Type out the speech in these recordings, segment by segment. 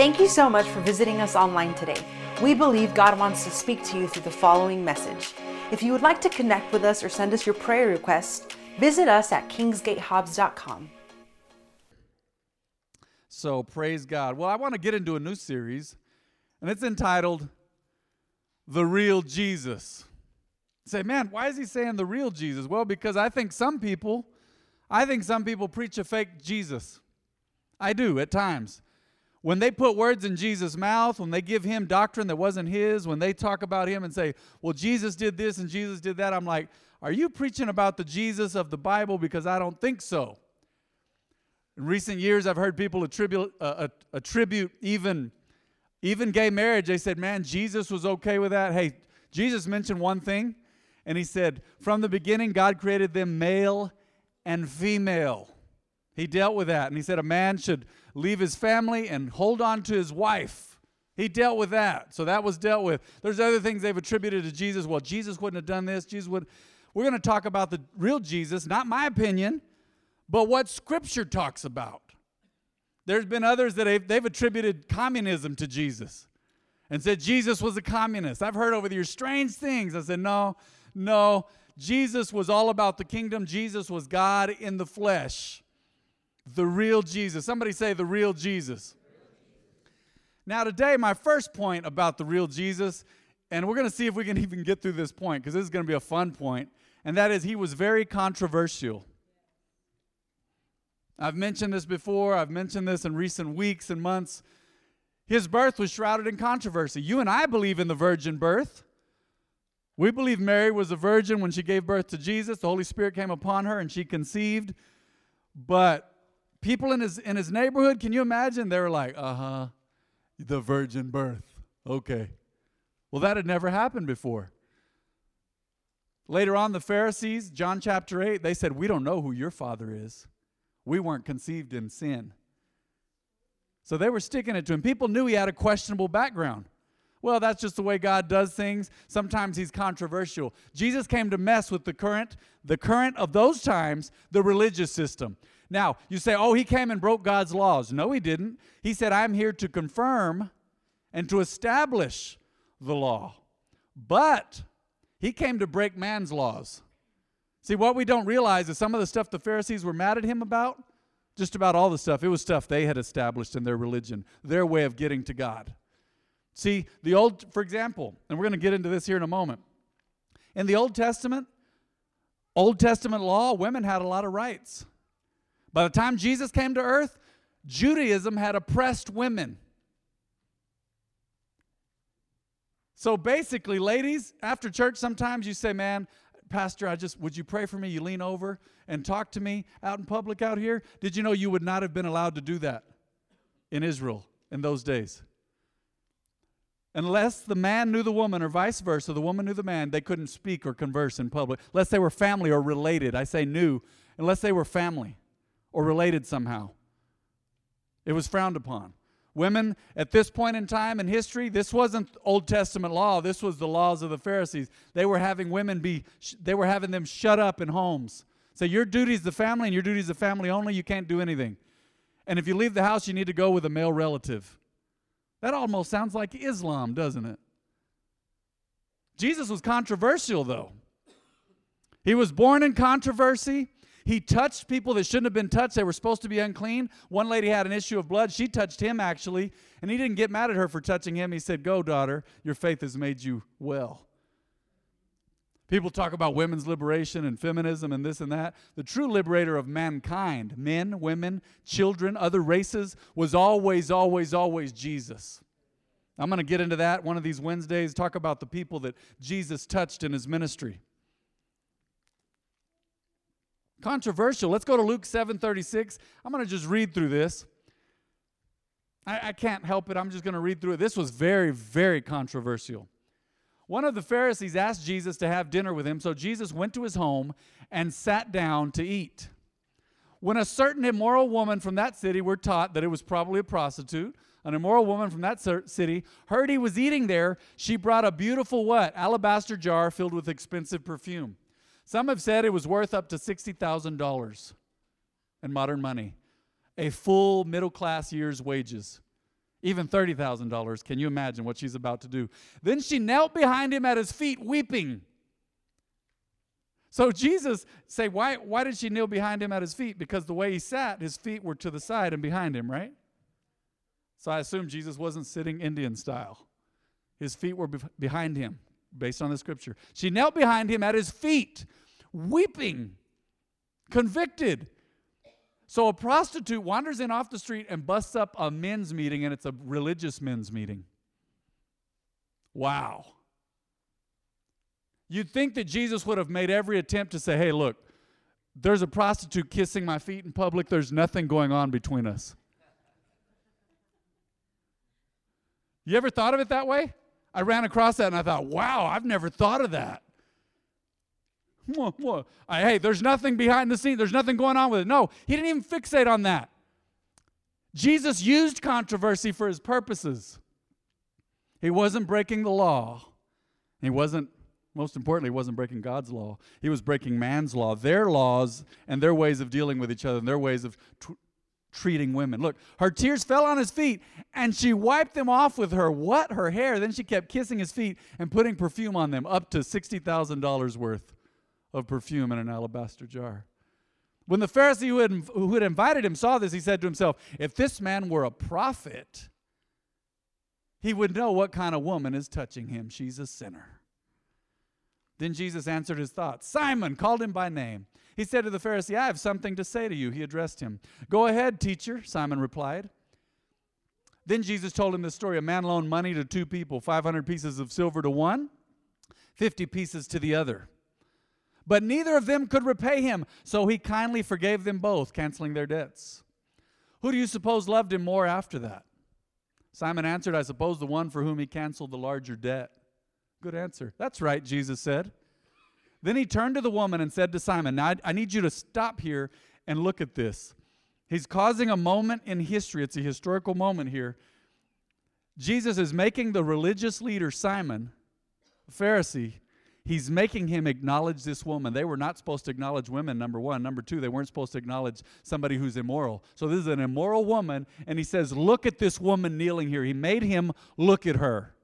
Thank you so much for visiting us online today. We believe God wants to speak to you through the following message. If you would like to connect with us or send us your prayer requests, visit us at kingsgatehobbs.com. So, praise God. Well, I want to get into a new series, and it's entitled The Real Jesus. You say, man, why is he saying the real Jesus? Well, because I think some people preach a fake Jesus. I do, at times. When they put words in Jesus' mouth, when they give him doctrine that wasn't his, when they talk about him and say, well, Jesus did this and Jesus did that, I'm like, are you preaching about the Jesus of the Bible? Because I don't think so. In recent years, I've heard people attribute even gay marriage. They said, man, Jesus was okay with that. Hey, Jesus mentioned one thing, and he said, from the beginning, God created them male and female. He dealt with that, and he said a man should leave his family and hold on to his wife. He dealt with that, so that was dealt with. There's other things they've attributed to Jesus. Well, Jesus wouldn't have done this. Jesus would. We're going to talk about the real Jesus, not my opinion, but what Scripture talks about. There's been others that they've attributed communism to Jesus and said Jesus was a communist. I've heard over the years strange things. I said, no, Jesus was all about the kingdom. Jesus was God in the flesh. The real Jesus. Somebody say the real Jesus. Now today, my first point about the real Jesus, and we're going to see if we can even get through this point, because this is going to be a fun point, and that is he was very controversial. I've mentioned this before. I've mentioned this in recent weeks and months. His birth was shrouded in controversy. You and I believe in the virgin birth. We believe Mary was a virgin when she gave birth to Jesus. The Holy Spirit came upon her, and she conceived. But people in his neighborhood, can you imagine? They were like, the virgin birth. Okay. Well, that had never happened before. Later on, the Pharisees, John chapter 8, they said, we don't know who your father is. We weren't conceived in sin. So they were sticking it to him. People knew he had a questionable background. Well, that's just the way God does things. Sometimes he's controversial. Jesus came to mess with the current of those times, the religious system. Now, you say, oh, he came and broke God's laws. No, he didn't. He said, I'm here to confirm and to establish the law. But he came to break man's laws. See, what we don't realize is some of the stuff the Pharisees were mad at him about, just about all the stuff, it was stuff they had established in their religion, their way of getting to God. See, for example, and we're going to get into this here in a moment. In the Old Testament law, women had a lot of rights. By the time Jesus came to earth, Judaism had oppressed women. So basically, ladies, after church, sometimes you say, man, Pastor, would you pray for me? You lean over and talk to me out in public out here. Did you know you would not have been allowed to do that in Israel in those days? Unless the man knew the woman or vice versa, the woman knew the man, they couldn't speak or converse in public. Unless they were family or related. I say knew. Unless they were family or related somehow. It was frowned upon. Women, at this point in time in history, this wasn't Old Testament law. This was the laws of the Pharisees. They were having them shut up in homes. So your duty is the family, and your duty is the family only. You can't do anything. And if you leave the house, you need to go with a male relative. That almost sounds like Islam, doesn't it? Jesus was controversial, though. He was born in controversy. He touched people that shouldn't have been touched. They were supposed to be unclean. One lady had an issue of blood. She touched him, actually, and he didn't get mad at her for touching him. He said, go, daughter, your faith has made you well. People talk about women's liberation and feminism and this and that. The true liberator of mankind, men, women, children, other races, was always, always, always Jesus. I'm going to get into that one of these Wednesdays, talk about the people that Jesus touched in his ministry. Controversial. Let's go to Luke 7:36. I'm going to just read through this. I can't help it. I'm just going to read through it. This was very, very controversial. One of the Pharisees asked Jesus to have dinner with him, so Jesus went to his home and sat down to eat. When a certain immoral woman from that city, we're taught that it was probably a prostitute, an immoral woman from that city, heard he was eating there, she brought a beautiful what? Alabaster jar filled with expensive perfume. Some have said it was worth up to $60,000 in modern money, a full middle-class year's wages. Even $30,000, can you imagine what she's about to do? Then she knelt behind him at his feet, weeping. So Jesus, say, why did she kneel behind him at his feet? Because the way he sat, his feet were to the side and behind him, right? So I assume Jesus wasn't sitting Indian style. His feet were behind him, based on the scripture. She knelt behind him at his feet, weeping, convicted. So a prostitute wanders in off the street and busts up a men's meeting, and it's a religious men's meeting. Wow. You'd think that Jesus would have made every attempt to say, hey, look, there's a prostitute kissing my feet in public. There's nothing going on between us. You ever thought of it that way? I ran across that, and I thought, wow, I've never thought of that. Hey, there's nothing behind the scenes. There's nothing going on with it. No, he didn't even fixate on that. Jesus used controversy for his purposes. He wasn't breaking the law. He wasn't, most importantly, wasn't breaking God's law. He was breaking man's law, their laws, and their ways of dealing with each other, and their ways of treating women. Look, her tears fell on his feet, and she wiped them off with her hair. Then she kept kissing his feet and putting perfume on them, up to $60,000 worth of perfume in an alabaster jar. When the Pharisee who had invited him saw this, he said to himself, if this man were a prophet, he would know what kind of woman is touching him. She's a sinner. Then Jesus answered his thoughts. Simon called him by name. He said to the Pharisee, I have something to say to you. He addressed him. Go ahead, teacher, Simon replied. Then Jesus told him this story. A man loaned money to two people, 500 pieces of silver to one, 50 pieces to the other. But neither of them could repay him, so he kindly forgave them both, canceling their debts. Who do you suppose loved him more after that? Simon answered, I suppose the one for whom he canceled the larger debt. Good answer. That's right, Jesus said. Then he turned to the woman and said to Simon, now I need you to stop here and look at this. He's causing a moment in history. It's a historical moment here. Jesus is making the religious leader, Simon, a Pharisee, he's making him acknowledge this woman. They were not supposed to acknowledge women, number one. Number two, they weren't supposed to acknowledge somebody who's immoral. So this is an immoral woman, and he says, look at this woman kneeling here. He made him look at her.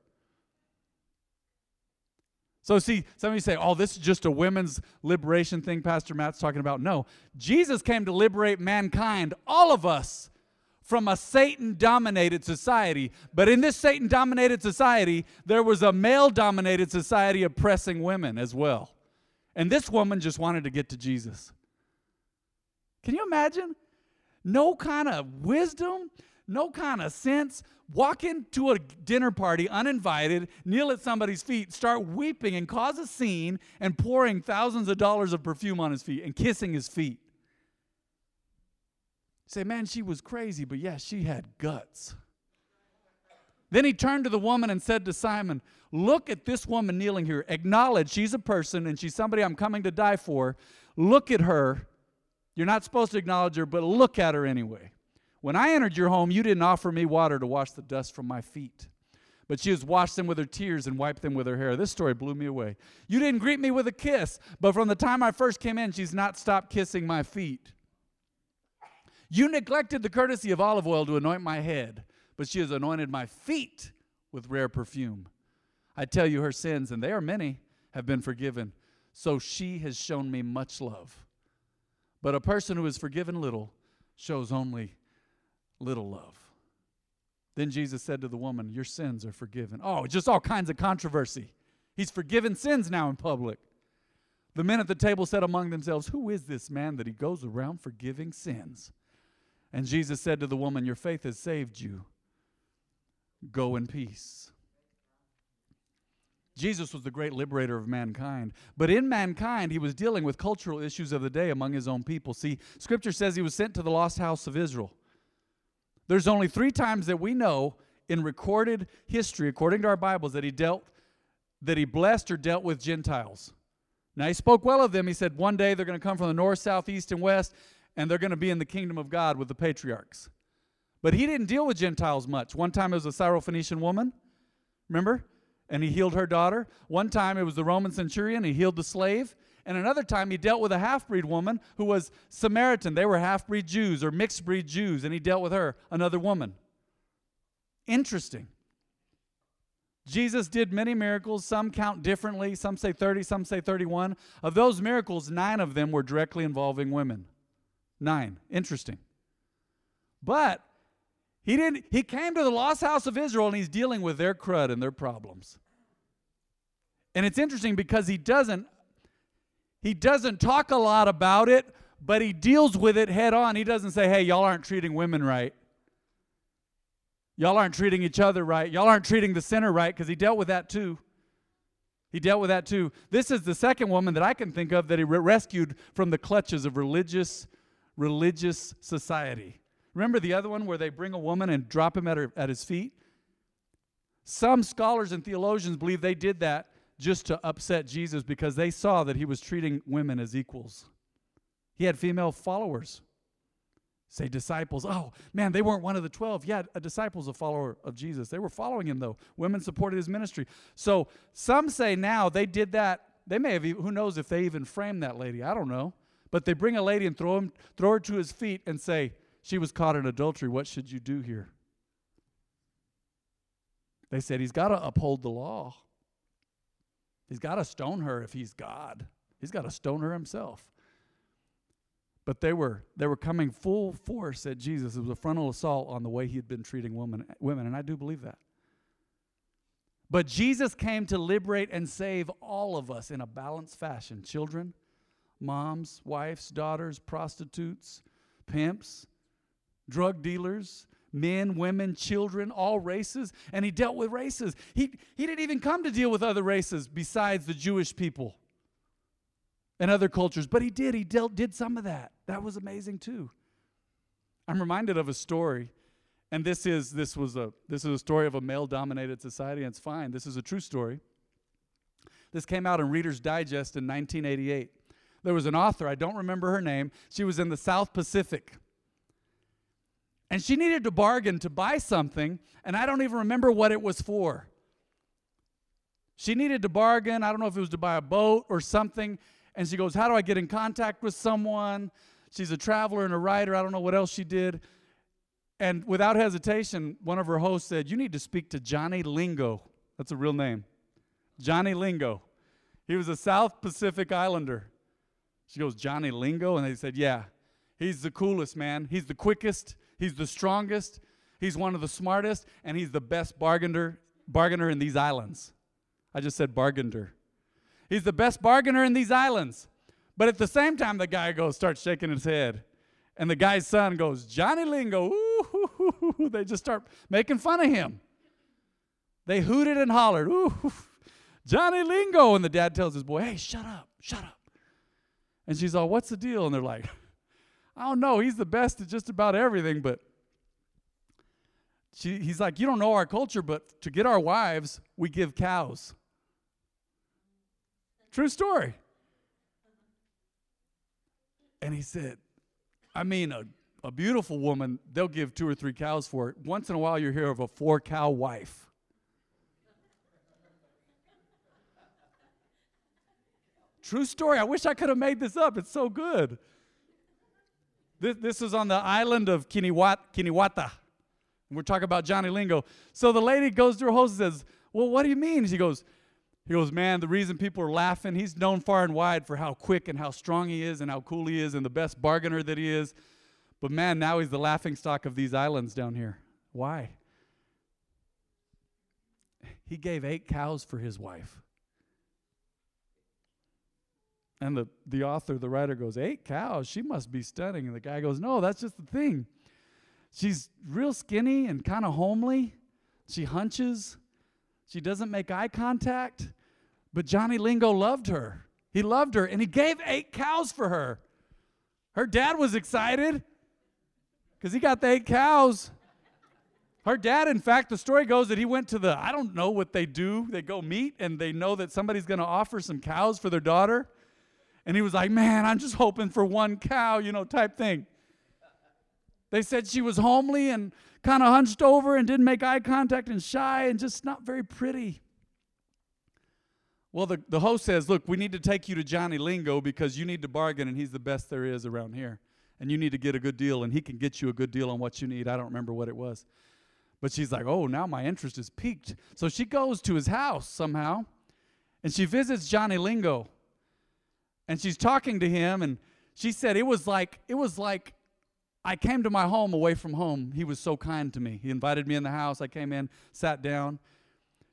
So see, some of you say, oh, this is just a women's liberation thing Pastor Matt's talking about. No, Jesus came to liberate mankind, all of us, from a Satan-dominated society. But in this Satan-dominated society, there was a male-dominated society oppressing women as well. And this woman just wanted to get to Jesus. Can you imagine? No kind of wisdom, no kind of sense. Walk into a dinner party uninvited, kneel at somebody's feet, start weeping and cause a scene and pouring thousands of dollars of perfume on his feet and kissing his feet. Say, man, she was crazy, but yeah, she had guts. Then he turned to the woman and said to Simon, look at this woman kneeling here. Acknowledge she's a person and she's somebody I'm coming to die for. Look at her. You're not supposed to acknowledge her, but look at her anyway. When I entered your home, you didn't offer me water to wash the dust from my feet. But she has washed them with her tears and wiped them with her hair. This story blew me away. You didn't greet me with a kiss, but from the time I first came in, she's not stopped kissing my feet. You neglected the courtesy of olive oil to anoint my head, but she has anointed my feet with rare perfume. I tell you her sins, and they are many, have been forgiven. So she has shown me much love. But a person who is forgiven little shows only little love. Then Jesus said to the woman, your sins are forgiven. Oh, just all kinds of controversy. He's forgiven sins now in public. The men at the table said among themselves, who is this man that he goes around forgiving sins? And Jesus said to the woman, your faith has saved you. Go in peace. Jesus was the great liberator of mankind. But in mankind, he was dealing with cultural issues of the day among his own people. See, Scripture says he was sent to the lost house of Israel. There's only three times that we know in recorded history, according to our Bibles, that he blessed or dealt with Gentiles. Now, he spoke well of them. He said one day they're going to come from the north, south, east, and west, and they're going to be in the kingdom of God with the patriarchs. But he didn't deal with Gentiles much. One time it was a Syrophoenician woman, remember? And he healed her daughter. One time it was the Roman centurion. He healed the slave. And another time he dealt with a half-breed woman who was Samaritan. They were half-breed Jews or mixed-breed Jews, and he dealt with her, another woman. Interesting. Jesus did many miracles. Some count differently. Some say 30, some say 31. Of those miracles, 9 of them were directly involving women. 9. Interesting. But he didn't. He came to the lost house of Israel, and he's dealing with their crud and their problems. And it's interesting because he doesn't talk a lot about it, but he deals with it head on. He doesn't say, hey, y'all aren't treating women right. Y'all aren't treating each other right. Y'all aren't treating the sinner right, because he dealt with that too. This is the second woman that I can think of that he rescued from the clutches of religious society. Remember the other one where they bring a woman and drop him at his feet? Some scholars and theologians believe they did that just to upset Jesus because they saw that he was treating women as equals. He had female followers. Say disciples. Oh, man, they weren't one of the 12. Yeah, a disciple's a follower of Jesus. They were following him, though. Women supported his ministry. So some say now they did that. They may have even, who knows if they even framed that lady. I don't know. But they bring a lady and throw her to his feet and say, she was caught in adultery. What should you do here? They said he's got to uphold the law. He's got to stone her if he's God. He's got to stone her himself. But they were coming full force at Jesus. It was a frontal assault on the way he had been treating women, and I do believe that. But Jesus came to liberate and save all of us in a balanced fashion. Children, moms, wives, daughters, prostitutes, pimps, drug dealers, men, women, children, all races. And he dealt with races. He didn't even come to deal with other races besides the Jewish people and other cultures. But he did. He did some of that. That was amazing too. I'm reminded of a story. And this is a story of a male-dominated society. And it's fine. This is a true story. This came out in Reader's Digest in 1988. There was an author. I don't remember her name. She was in the South Pacific. And she needed to bargain to buy something, and I don't even remember what it was for. She needed to bargain. I don't know if it was to buy a boat or something. And she goes, how do I get in contact with someone? She's a traveler and a writer. I don't know what else she did. And without hesitation, one of her hosts said, you need to speak to Johnny Lingo. That's a real name. Johnny Lingo. He was a South Pacific Islander. She goes, Johnny Lingo? And they said, yeah, he's the coolest, man. He's the quickest. He's the strongest, he's one of the smartest, and he's the best bargainer in these islands. I just said bargainer. He's the best bargainer in these islands. But at the same time, the guy starts shaking his head. And the guy's son goes, Johnny Lingo, ooh, hoo, hoo, hoo. They just start making fun of him. They hooted and hollered, ooh, hoo, Johnny Lingo. And the dad tells his boy, hey, shut up. And she's all, what's the deal? And they're like, I don't know. He's the best at just about everything, but he's like, you don't know our culture, but to get our wives, we give cows. True story. And he said, I mean, a beautiful woman, they'll give 2 or 3 cows for it. Once in a while, you hear of a 4-cow wife. True story. I wish I could have made this up. It's so good. This is on the island of Kiniwata. We're talking about Johnny Lingo. So the lady goes to her host and says, well, what do you mean? He goes, man, the reason people are laughing, he's known far and wide for how quick and how strong he is and how cool he is and the best bargainer that he is. But, man, now he's the laughingstock of these islands down here. Why? He gave 8 cows for his wife. And the author, the writer goes, 8 cows? She must be stunning. And the guy goes, no, that's just the thing. She's real skinny and kind of homely. She hunches. She doesn't make eye contact. But Johnny Lingo loved her. He loved her, and he gave 8 cows for her. Her dad was excited because he got the 8 cows. Her dad, in fact, the story goes that he went to I don't know what they do. They go meet, and they know that somebody's going to offer some cows for their daughter. And he was like, man, I'm just hoping for 1 cow, type thing. They said she was homely and kind of hunched over and didn't make eye contact and shy and just not very pretty. Well, the host says, look, we need to take you to Johnny Lingo because you need to bargain, and he's the best there is around here. And you need to get a good deal, and he can get you a good deal on what you need. I don't remember what it was. But she's like, oh, now my interest is piqued. So she goes to his house somehow, and she visits Johnny Lingo. And she's talking to him, and she said, it was like I came to my home away from home. He was so kind to me. He invited me in the house. I came in, sat down.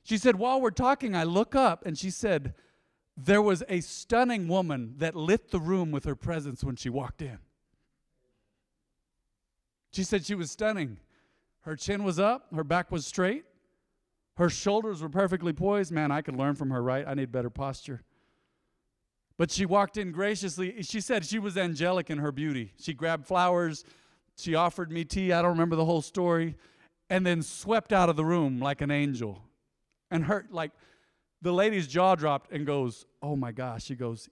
She said, while we're talking, I look up, and she said, there was a stunning woman that lit the room with her presence when she walked in. She said she was stunning. Her chin was up. Her back was straight. Her shoulders were perfectly poised. Man, I could learn from her, right? I need better posture. But she walked in graciously. She said she was angelic in her beauty. She grabbed flowers. She offered me tea. I don't remember the whole story. And then swept out of the room like an angel. And her, like, the lady's jaw dropped and goes, oh, my gosh. She goes,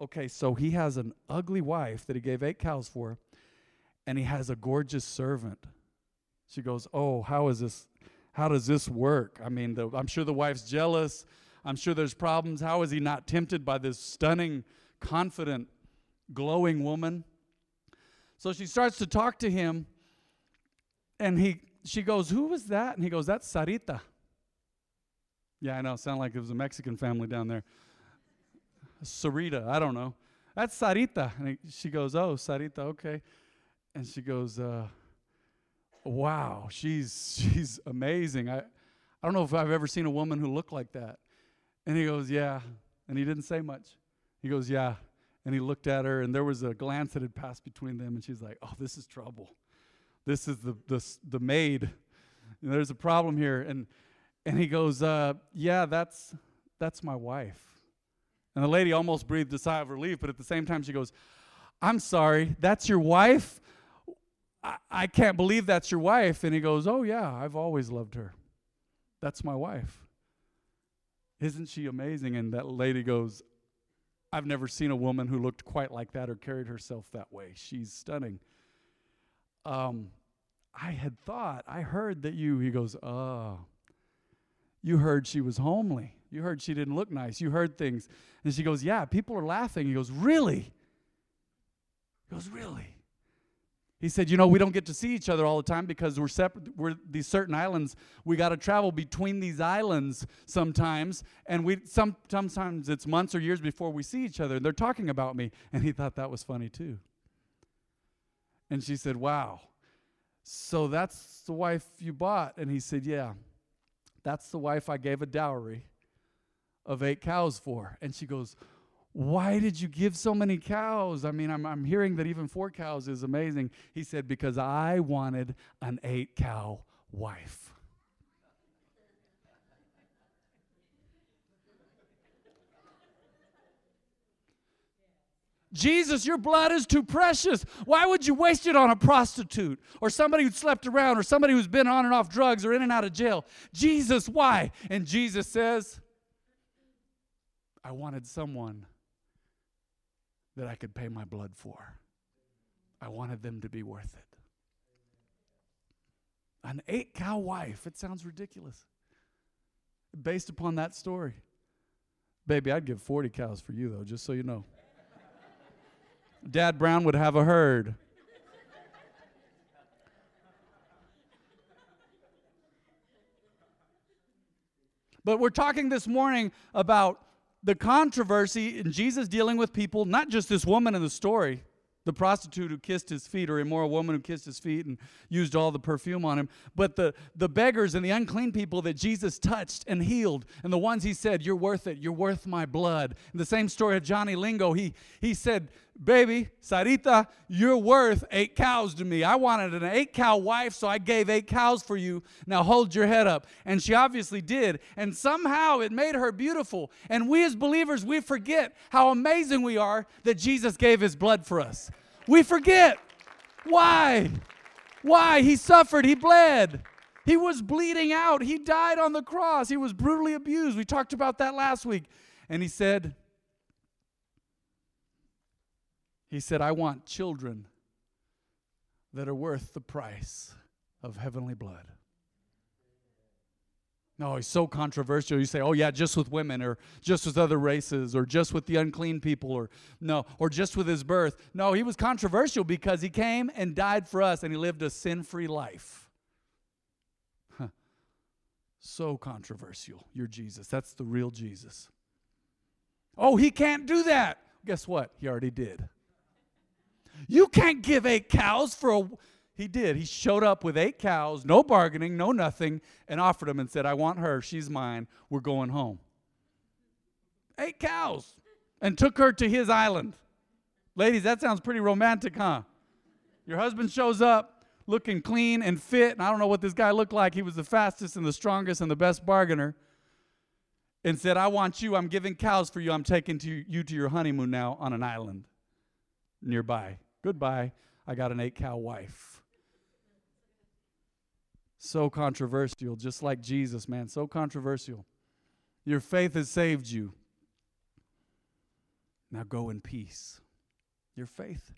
okay, so he has an ugly wife that he gave 8 cows for, and he has a gorgeous servant. She goes, oh, how is this? How does this work? I mean, I'm sure the wife's jealous. I'm sure there's problems. How is he not tempted by this stunning, confident, glowing woman? So she starts to talk to him, and she goes, who was that? And he goes, that's Sarita. Yeah, I know, sound like it was a Mexican family down there. Sarita, I don't know. That's Sarita. And she goes, oh, Sarita, okay. And she goes, wow, she's amazing. I don't know if I've ever seen a woman who looked like that. And he goes, yeah. And he didn't say much. He goes, yeah. And he looked at her, and there was a glance that had passed between them, and she's like, oh, this is trouble. This is the maid. And there's a problem here. And he goes, yeah, that's my wife. And the lady almost breathed a sigh of relief, but at the same time she goes, I'm sorry, that's your wife? I can't believe that's your wife. And he goes, oh, yeah, I've always loved her. That's my wife. Isn't she amazing? And that lady goes, I've never seen a woman who looked quite like that or carried herself that way. She's stunning. I heard that you, he goes, oh, you heard she was homely. You heard she didn't look nice. You heard things. And she goes, yeah, people are laughing. He goes, really? He goes, really? He said, you know, we don't get to see each other all the time because we're separate. We're these certain islands. We got to travel between these islands sometimes, and sometimes it's months or years before we see each other. And they're talking about me, and he thought that was funny too. And she said, wow, so that's the wife you bought? And he said, yeah, that's the wife I gave a dowry of 8 cows for. And she goes, why did you give so many cows? I mean, I'm hearing that even 4 cows is amazing. He said, because I wanted an 8-cow wife. Jesus, your blood is too precious. Why would you waste it on a prostitute or somebody who slept around or somebody who's been on and off drugs or in and out of jail? Jesus, why? And Jesus says, I wanted someone that I could pay my blood for. I wanted them to be worth it. An 8-cow wife. It sounds ridiculous. Based upon that story. Baby, I'd give 40 cows for you, though, just so you know. Dad Brown would have a herd. But we're talking this morning about the controversy in Jesus dealing with people, not just this woman in the story, the prostitute who kissed his feet or immoral woman who kissed his feet and used all the perfume on him, but the beggars and the unclean people that Jesus touched and healed, and the ones he said, you're worth it, you're worth my blood. In the same story of Johnny Lingo, he said, baby, Sarita, you're worth 8 cows to me. I wanted an 8-cow wife, so I gave 8 cows for you. Now hold your head up. And she obviously did. And somehow it made her beautiful. And we as believers, we forget how amazing we are that Jesus gave his blood for us. We forget. Why? Why? He suffered. He bled. He was bleeding out. He died on the cross. He was brutally abused. We talked about that last week. And he said, I want children that are worth the price of heavenly blood. No, he's so controversial. You say, oh, yeah, just with women or just with other races or just with the unclean people or just with his birth. No, he was controversial because he came and died for us and he lived a sin-free life. so controversial. You're Jesus. That's the real Jesus. Oh, he can't do that. Guess what? He already did. You can't give 8 cows for a... He did. He showed up with 8 cows, no bargaining, no nothing, and offered them and said, I want her. She's mine. We're going home. 8 cows. And took her to his island. Ladies, that sounds pretty romantic, huh? Your husband shows up looking clean and fit, and I don't know what this guy looked like. He was the fastest and the strongest and the best bargainer, and said, I want you. I'm giving cows for you. I'm taking you to your honeymoon now on an island nearby. Goodbye. I got an 8-cow wife. So controversial, just like Jesus, man. So controversial. Your faith has saved you. Now go in peace. Your faith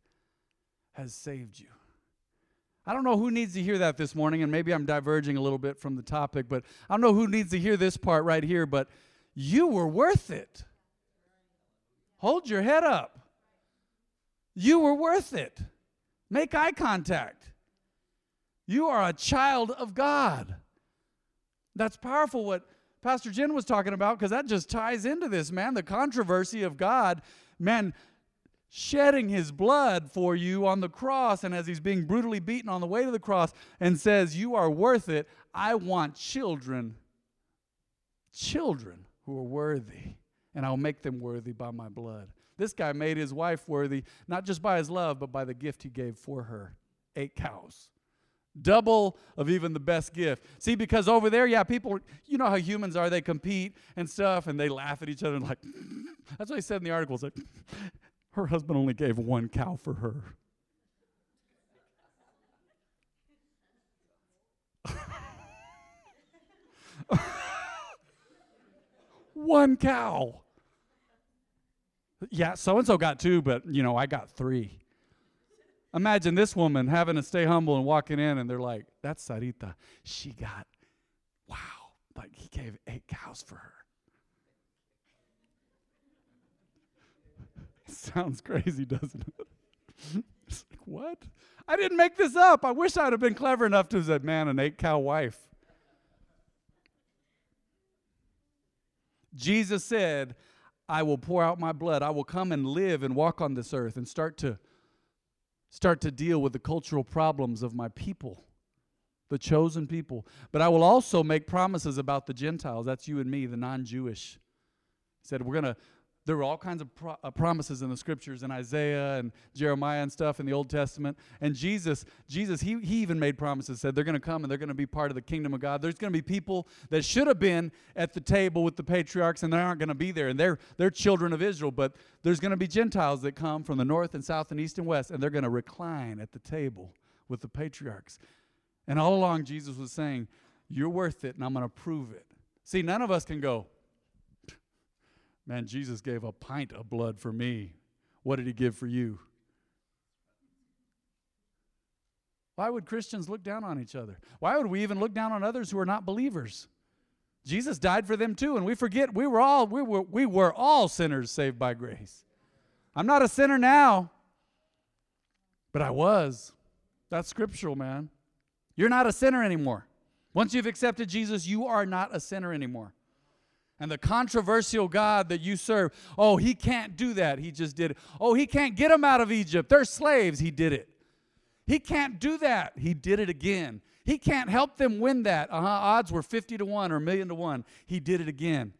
has saved you. I don't know who needs to hear that this morning, and maybe I'm diverging a little bit from the topic, but I don't know who needs to hear this part right here, but you were worth it. Hold your head up. You were worth it. Make eye contact. You are a child of God. That's powerful what Pastor Jen was talking about, because that just ties into this, man. The controversy of God, man, shedding his blood for you on the cross, and as he's being brutally beaten on the way to the cross, and says, you are worth it. I want children who are worthy, and I'll make them worthy by my blood. This guy made his wife worthy, not just by his love, but by the gift he gave for her. 8 cows. Double of even the best gift. See, because over there, yeah, people, you know how humans are. They compete and stuff, and they laugh at each other. And like, that's what he said in the article. It's like, her husband only gave 1 cow for her. One cow. Yeah, so-and-so got 2, but, you know, I got 3. Imagine this woman having to stay humble and walking in, and they're like, that's Sarita. She got, wow, like he gave 8 cows for her. Sounds crazy, doesn't it? It's like, what? I didn't make this up. I wish I would have been clever enough to have said, man, an 8-cow wife. Jesus said, I will pour out my blood. I will come and live and walk on this earth and start to deal with the cultural problems of my people, the chosen people. But I will also make promises about the Gentiles. That's you and me, the non-Jewish. He said, there were all kinds of promises in the scriptures, in Isaiah and Jeremiah and stuff in the Old Testament. And Jesus, he even made promises, said they're going to come and they're going to be part of the kingdom of God. There's going to be people that should have been at the table with the patriarchs, and they aren't going to be there. And they're children of Israel, but there's going to be Gentiles that come from the north and south and east and west, and they're going to recline at the table with the patriarchs. And all along, Jesus was saying, you're worth it, and I'm going to prove it. See, none of us can go, man, Jesus gave a pint of blood for me. What did he give for you? Why would Christians look down on each other? Why would we even look down on others who are not believers? Jesus died for them too, and we forget we were all sinners saved by grace. I'm not a sinner now, but I was. That's scriptural, man. You're not a sinner anymore. Once you've accepted Jesus, you are not a sinner anymore. And the controversial God that you serve, oh, he can't do that. He just did it. Oh, he can't get them out of Egypt. They're slaves. He did it. He can't do that. He did it again. He can't help them win that. Odds were 50-1 or 1,000,000 to 1. He did it again.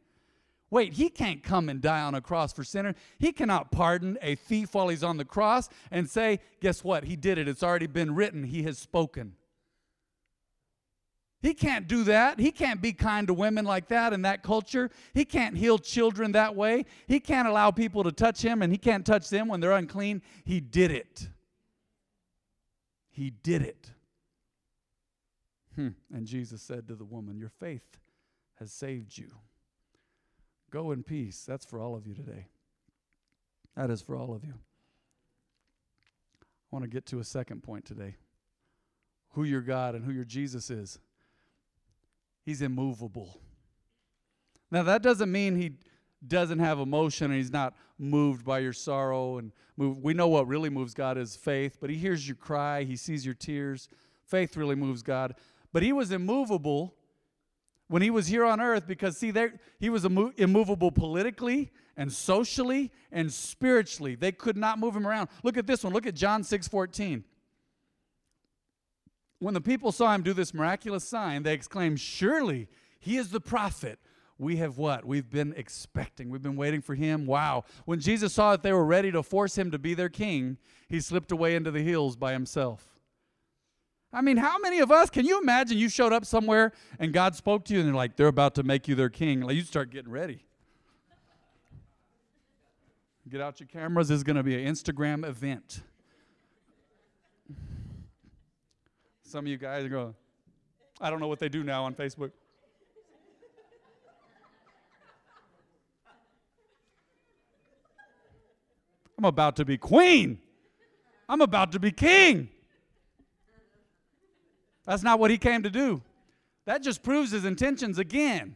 Wait, he can't come and die on a cross for sinners. He cannot pardon a thief while he's on the cross and say, guess what? He did it. It's already been written. He has spoken. He can't do that. He can't be kind to women like that in that culture. He can't heal children that way. He can't allow people to touch him, and he can't touch them when they're unclean. He did it. He did it. And Jesus said to the woman, your faith has saved you. Go in peace. That's for all of you today. That is for all of you. I want to get to a second point today. Who your God and who your Jesus is. He's immovable. Now, that doesn't mean he doesn't have emotion and he's not moved by your sorrow. We know what really moves God is faith, but he hears your cry. He sees your tears. Faith really moves God. But he was immovable when he was here on earth, because see, he was immovable politically and socially and spiritually. They could not move him around. Look at this one. Look at John 6:14. When the people saw him do this miraculous sign, they exclaimed, surely he is the prophet. We have what? We've been expecting. We've been waiting for him. Wow. When Jesus saw that they were ready to force him to be their king, he slipped away into the hills by himself. I mean, how many of us, can you imagine you showed up somewhere and God spoke to you and they're like, they're about to make you their king. Like, you start getting ready. Get out your cameras. This is going to be an Instagram event. Some of you guys are going, I don't know what they do now on Facebook. I'm about to be queen. I'm about to be king. That's not what he came to do. That just proves his intentions again.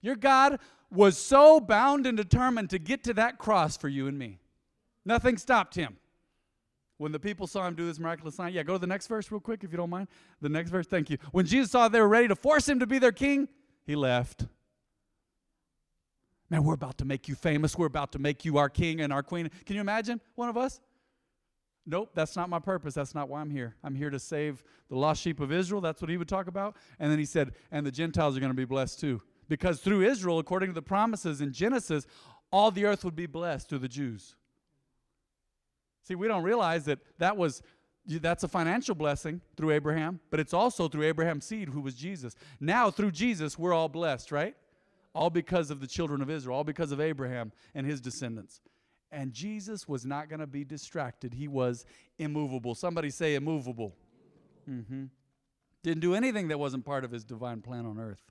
Your God was so bound and determined to get to that cross for you and me. Nothing stopped him. When the people saw him do this miraculous sign, yeah, go to the next verse real quick if you don't mind. The next verse, thank you. When Jesus saw they were ready to force him to be their king, he left. Man, we're about to make you famous. We're about to make you our king and our queen. Can you imagine one of us? Nope, that's not my purpose. That's not why I'm here. I'm here to save the lost sheep of Israel. That's what he would talk about. And then he said, and the Gentiles are going to be blessed too. Because through Israel, according to the promises in Genesis, all the earth would be blessed through the Jews. See, we don't realize that's a financial blessing through Abraham, but it's also through Abraham's seed, who was Jesus. Now, through Jesus, we're all blessed, right? All because of the children of Israel, all because of Abraham and his descendants. And Jesus was not going to be distracted. He was immovable. Somebody say immovable. Mm-hmm. Didn't do anything that wasn't part of his divine plan on earth.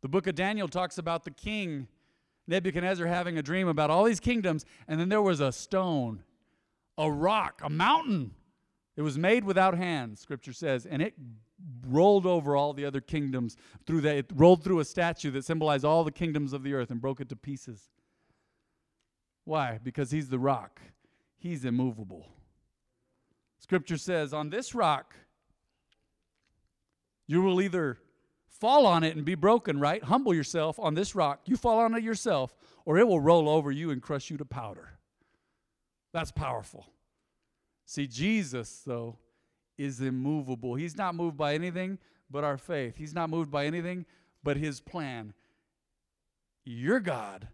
The book of Daniel talks about the king, Nebuchadnezzar, having a dream about all these kingdoms, and then there was a stone, a rock, a mountain. It was made without hands, Scripture says, and it rolled over all the other kingdoms. It rolled through a statue that symbolized all the kingdoms of the earth and broke it to pieces. Why? Because he's the rock. He's immovable. Scripture says, on this rock, you will either fall on it and be broken, right? Humble yourself on this rock. You fall on it yourself, or it will roll over you and crush you to powder. That's powerful. See, Jesus, though, is immovable. He's not moved by anything but our faith. He's not moved by anything but his plan. Your God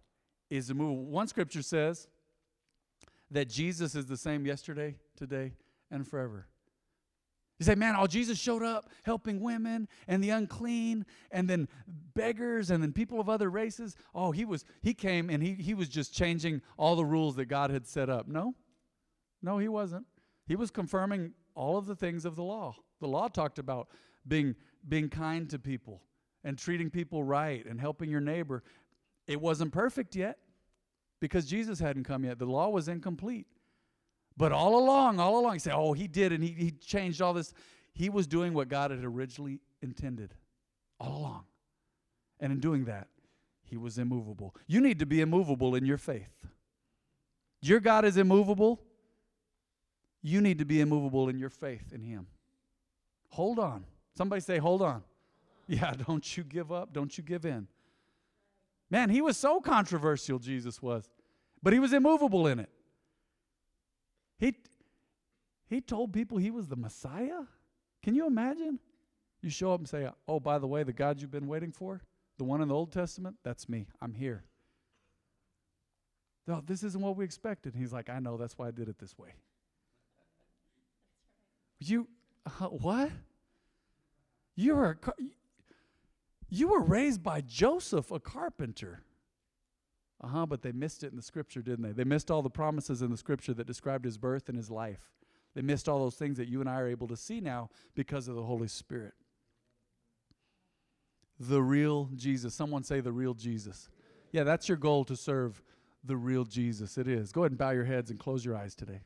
is immovable. One scripture says that Jesus is the same yesterday, today, and forever. You say, man, all Jesus showed up helping women and the unclean and then beggars and then people of other races. Oh, he came and he was just changing all the rules that God had set up. No, he wasn't. He was confirming all of the things of the law. The law talked about being kind to people and treating people right and helping your neighbor. It wasn't perfect yet because Jesus hadn't come yet. The law was incomplete. But all along, you say, oh, he did, and he changed all this. He was doing what God had originally intended all along. And in doing that, he was immovable. You need to be immovable in your faith. Your God is immovable. You need to be immovable in your faith in him. Hold on. Somebody say, hold on. Yeah, don't you give up. Don't you give in. Man, he was so controversial, Jesus was. But he was immovable in it. He told people he was the Messiah? Can you imagine? You show up and say, oh, by the way, the God you've been waiting for, the one in the Old Testament, that's me. I'm here. No, this isn't what we expected. He's like, I know, that's why I did it this way. What? You were raised by Joseph, a carpenter. But they missed it in the Scripture, didn't they? They missed all the promises in the Scripture that described his birth and his life. They missed all those things that you and I are able to see now because of the Holy Spirit. The real Jesus. Someone say the real Jesus. Yeah, that's your goal, to serve the real Jesus. It is. Go ahead and bow your heads and close your eyes today.